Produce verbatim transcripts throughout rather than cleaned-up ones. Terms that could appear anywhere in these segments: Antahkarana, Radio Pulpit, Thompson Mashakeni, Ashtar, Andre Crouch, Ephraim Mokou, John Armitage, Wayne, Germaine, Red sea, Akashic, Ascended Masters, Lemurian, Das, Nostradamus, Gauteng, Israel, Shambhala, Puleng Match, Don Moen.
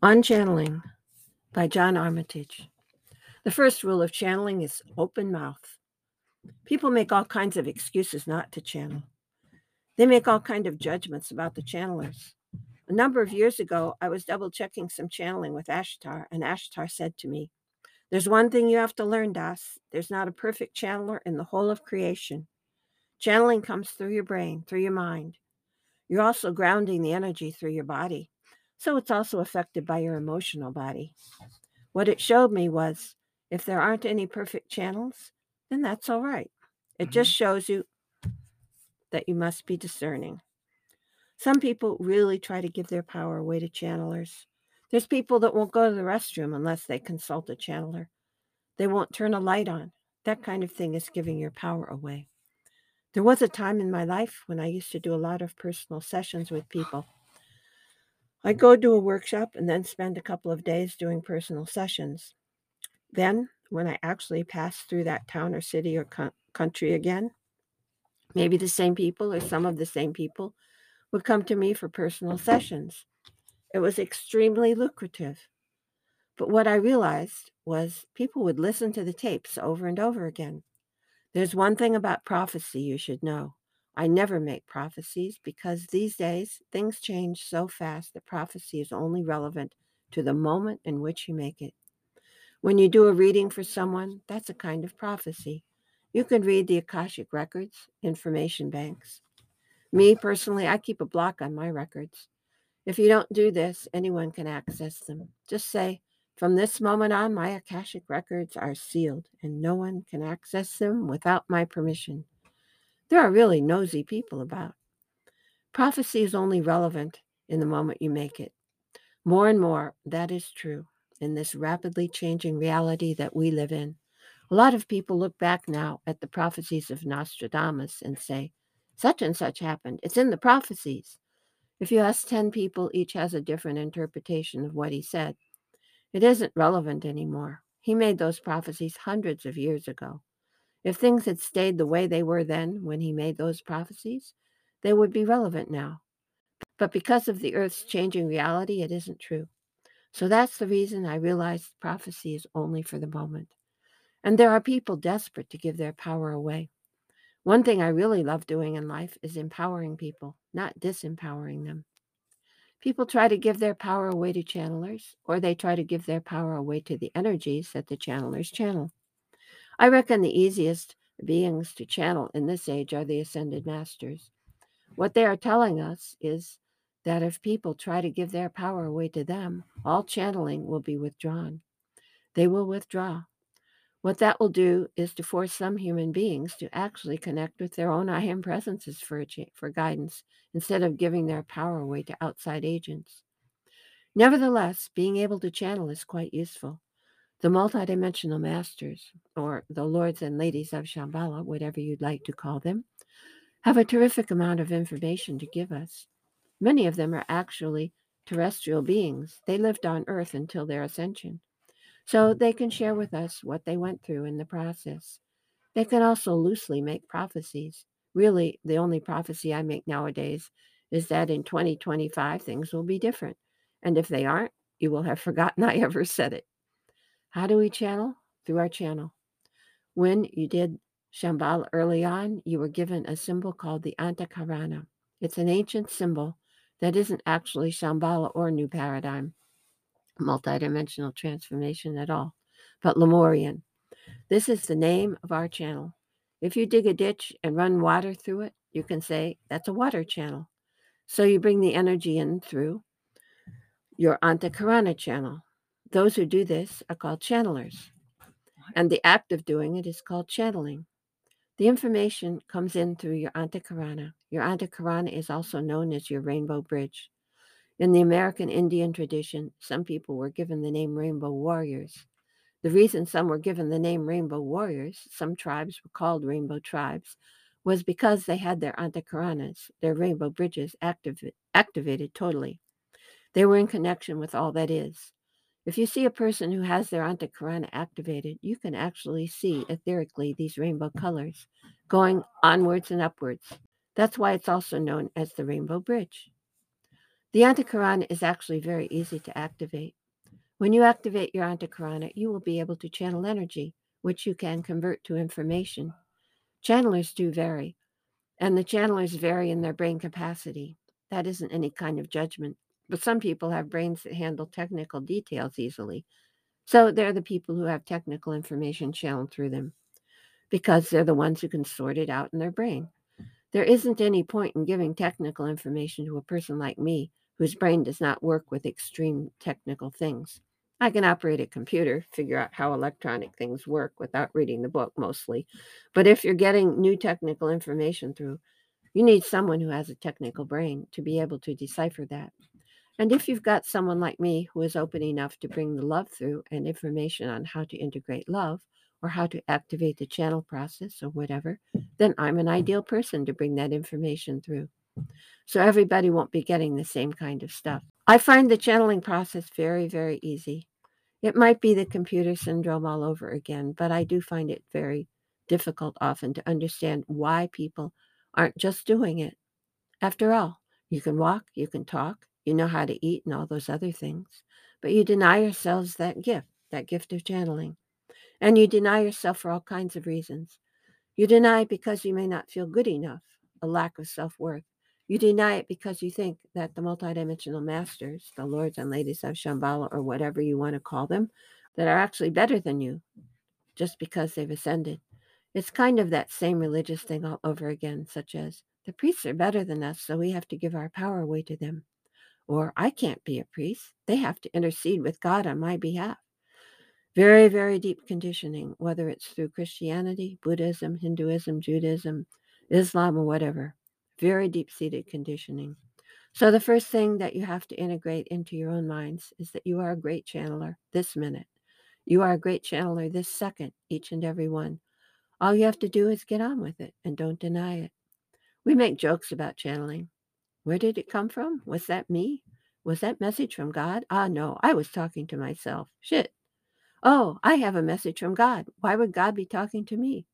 On Channeling by John Armitage. The first rule of channeling is open mouth. People make all kinds of excuses not to channel. They make all kinds of judgments about the channelers. A number of years ago, I was double-checking some channeling with Ashtar, and Ashtar said to me, "There's one thing you have to learn, Das. There's not a perfect channeler in the whole of creation. Channeling comes through your brain, through your mind. You're also grounding the energy through your body, so it's also affected by your emotional body." What it showed me was, if there aren't any perfect channels, then that's all right. It mm-hmm. just shows you that you must be discerning. Some people really try to give their power away to channelers. There's people that won't go to the restroom unless they consult a channeler. They won't turn a light on. That kind of thing is giving your power away. There was a time in my life when I used to do a lot of personal sessions with people. I'd go do a workshop and then spend a couple of days doing personal sessions. Then, when I actually passed through that town or city or co- country again, maybe the same people or some of the same people would come to me for personal sessions. It was extremely lucrative. But what I realized was people would listen to the tapes over and over again. There's one thing about prophecy you should know. I never make prophecies because these days things change so fast that prophecy is only relevant to the moment in which you make it. When you do a reading for someone, that's a kind of prophecy. You can read the Akashic records, information banks. Me, personally, I keep a block on my records. If you don't do this, anyone can access them. Just say, "From this moment on, my Akashic records are sealed, and no one can access them without my permission." There are really nosy people about. Prophecy is only relevant in the moment you make it. More and more, that is true. In this rapidly changing reality that we live in, a lot of people look back now at the prophecies of Nostradamus and say, "Such and such happened. It's in the prophecies." If you ask ten people, each has a different interpretation of what he said. It isn't relevant anymore. He made those prophecies hundreds of years ago. If things had stayed the way they were then when he made those prophecies, they would be relevant now. But because of the Earth's changing reality, it isn't true. So that's the reason I realized prophecy is only for the moment. And there are people desperate to give their power away. One thing I really love doing in life is empowering people, not disempowering them. People try to give their power away to channelers, or they try to give their power away to the energies that the channelers channel. I reckon the easiest beings to channel in this age are the Ascended Masters. What they are telling us is that if people try to give their power away to them, all channeling will be withdrawn. They will withdraw. What that will do is to force some human beings to actually connect with their own I Am presences for, for guidance, instead of giving their power away to outside agents. Nevertheless, being able to channel is quite useful. The multidimensional masters, or the lords and ladies of Shambhala, whatever you'd like to call them, have a terrific amount of information to give us. Many of them are actually terrestrial beings. They lived on Earth until their ascension. So they can share with us what they went through in the process. They can also loosely make prophecies. Really, the only prophecy I make nowadays is that in twenty twenty-five, things will be different. And if they aren't, you will have forgotten I ever said it. How do we channel? Through our channel. When you did Shambhala early on, you were given a symbol called the Antahkarana. It's an ancient symbol that isn't actually Shambhala or New Paradigm, multidimensional transformation at all, but Lemurian. This is the name of our channel. If you dig a ditch and run water through it, you can say, "That's a water channel." So you bring the energy in through your Antahkarana channel. Those who do this are called channelers, and the act of doing it is called channeling. The information comes in through your Antahkarana. Your Antahkarana is also known as your rainbow bridge. In the American Indian tradition, some people were given the name Rainbow Warriors. The reason some were given the name Rainbow Warriors, some tribes were called Rainbow Tribes, was because they had their Antahkaranas, their rainbow bridges, active, activated totally. They were in connection with all that is. If you see a person who has their Antahkarana activated, you can actually see etherically these rainbow colors going onwards and upwards. That's why it's also known as the Rainbow Bridge. The Antahkarana is actually very easy to activate. When you activate your Antahkarana, you will be able to channel energy, which you can convert to information. Channelers do vary, and the channelers vary in their brain capacity. That isn't any kind of judgment, but some people have brains that handle technical details easily. So they're the people who have technical information channeled through them, because they're the ones who can sort it out in their brain. There isn't any point in giving technical information to a person like me, whose brain does not work with extreme technical things. I can operate a computer, figure out how electronic things work without reading the book mostly. But if you're getting new technical information through, you need someone who has a technical brain to be able to decipher that. And if you've got someone like me who is open enough to bring the love through and information on how to integrate love, or how to activate the channel process or whatever, then I'm an ideal person to bring that information through. So everybody won't be getting the same kind of stuff. I find the channeling process very, very easy. It might be the computer syndrome all over again, but I do find it very difficult often to understand why people aren't just doing it. After all, you can walk, you can talk, you know how to eat and all those other things, but you deny yourselves that gift, that gift of channeling. And you deny yourself for all kinds of reasons. You deny because you may not feel good enough, a lack of self-worth. You deny it because you think that the multidimensional masters, the lords and ladies of Shambhala or whatever you want to call them, that are actually better than you just because they've ascended. It's kind of that same religious thing all over again, such as the priests are better than us, so we have to give our power away to them. Or I can't be a priest. They have to intercede with God on my behalf. Very, very deep conditioning, whether it's through Christianity, Buddhism, Hinduism, Judaism, Islam, or whatever. Very deep-seated conditioning. So the first thing that you have to integrate into your own minds is that you are a great channeler this minute. You are a great channeler this second, each and every one. All you have to do is get on with it and don't deny it. We make jokes about channeling. Where did it come from? Was that me? Was that message from God? Ah, no, I was talking to myself. Shit. Oh, I have a message from God. Why would God be talking to me?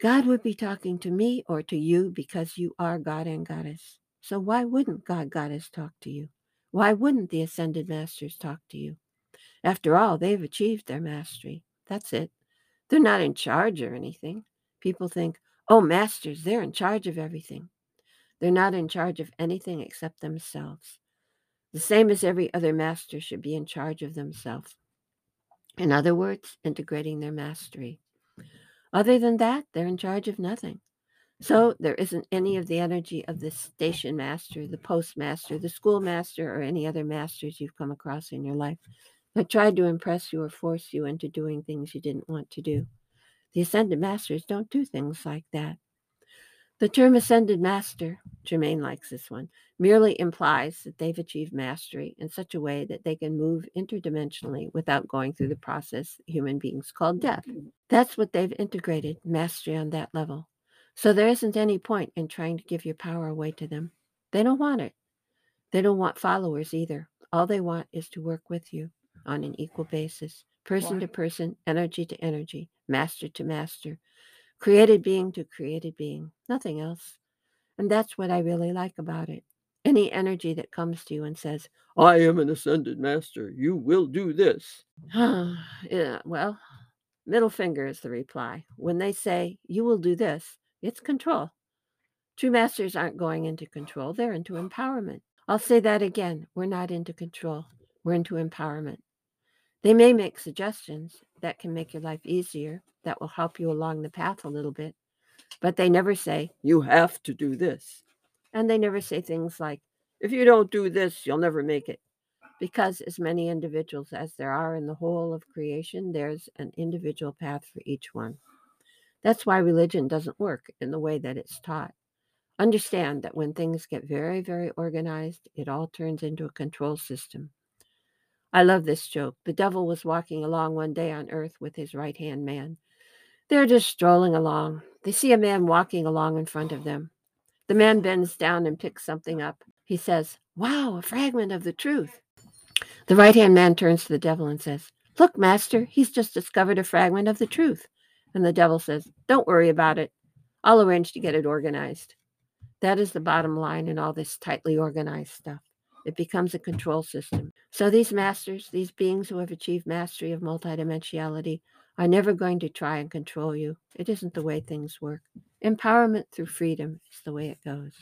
God would be talking to me or to you because you are God and Goddess. So why wouldn't God, Goddess talk to you? Why wouldn't the Ascended Masters talk to you? After all, they've achieved their mastery. That's it. They're not in charge or anything. People think, oh, masters, they're in charge of everything. They're not in charge of anything except themselves. The same as every other master should be in charge of themselves. In other words, integrating their mastery. Other than that, they're in charge of nothing. So there isn't any of the energy of the station master, the postmaster, the schoolmaster, or any other masters you've come across in your life that tried to impress you or force you into doing things you didn't want to do. The Ascended Masters don't do things like that. The term Ascended Master, Germaine likes this one, merely implies that they've achieved mastery in such a way that they can move interdimensionally without going through the process human beings call death. That's what they've integrated, mastery on that level. So there isn't any point in trying to give your power away to them. They don't want it. They don't want followers either. All they want is to work with you on an equal basis, person to person, energy to energy, master to master. Created being to created being, nothing else. And that's what I really like about it. Any energy that comes to you and says, I am an ascended master, you will do this. Yeah, well, middle finger is the reply. When they say, you will do this, it's control. True masters aren't going into control, they're into empowerment. I'll say that again, we're not into control, we're into empowerment. They may make suggestions that can make your life easier, that will help you along the path a little bit, but they never say, you have to do this. And they never say things like, if you don't do this, you'll never make it. Because as many individuals as there are in the whole of creation, there's an individual path for each one. That's why religion doesn't work in the way that it's taught. Understand that when things get very, very organized, it all turns into a control system. I love this joke. The devil was walking along one day on earth with his right-hand man. They're just strolling along. They see a man walking along in front of them. The man bends down and picks something up. He says, wow, a fragment of the truth. The right-hand man turns to the devil and says, look, master, he's just discovered a fragment of the truth. And the devil says, don't worry about it. I'll arrange to get it organized. That is the bottom line in all this tightly organized stuff. It becomes a control system. So these masters, these beings who have achieved mastery of multidimensionality, are never going to try and control you. It isn't the way things work. Empowerment through freedom is the way it goes.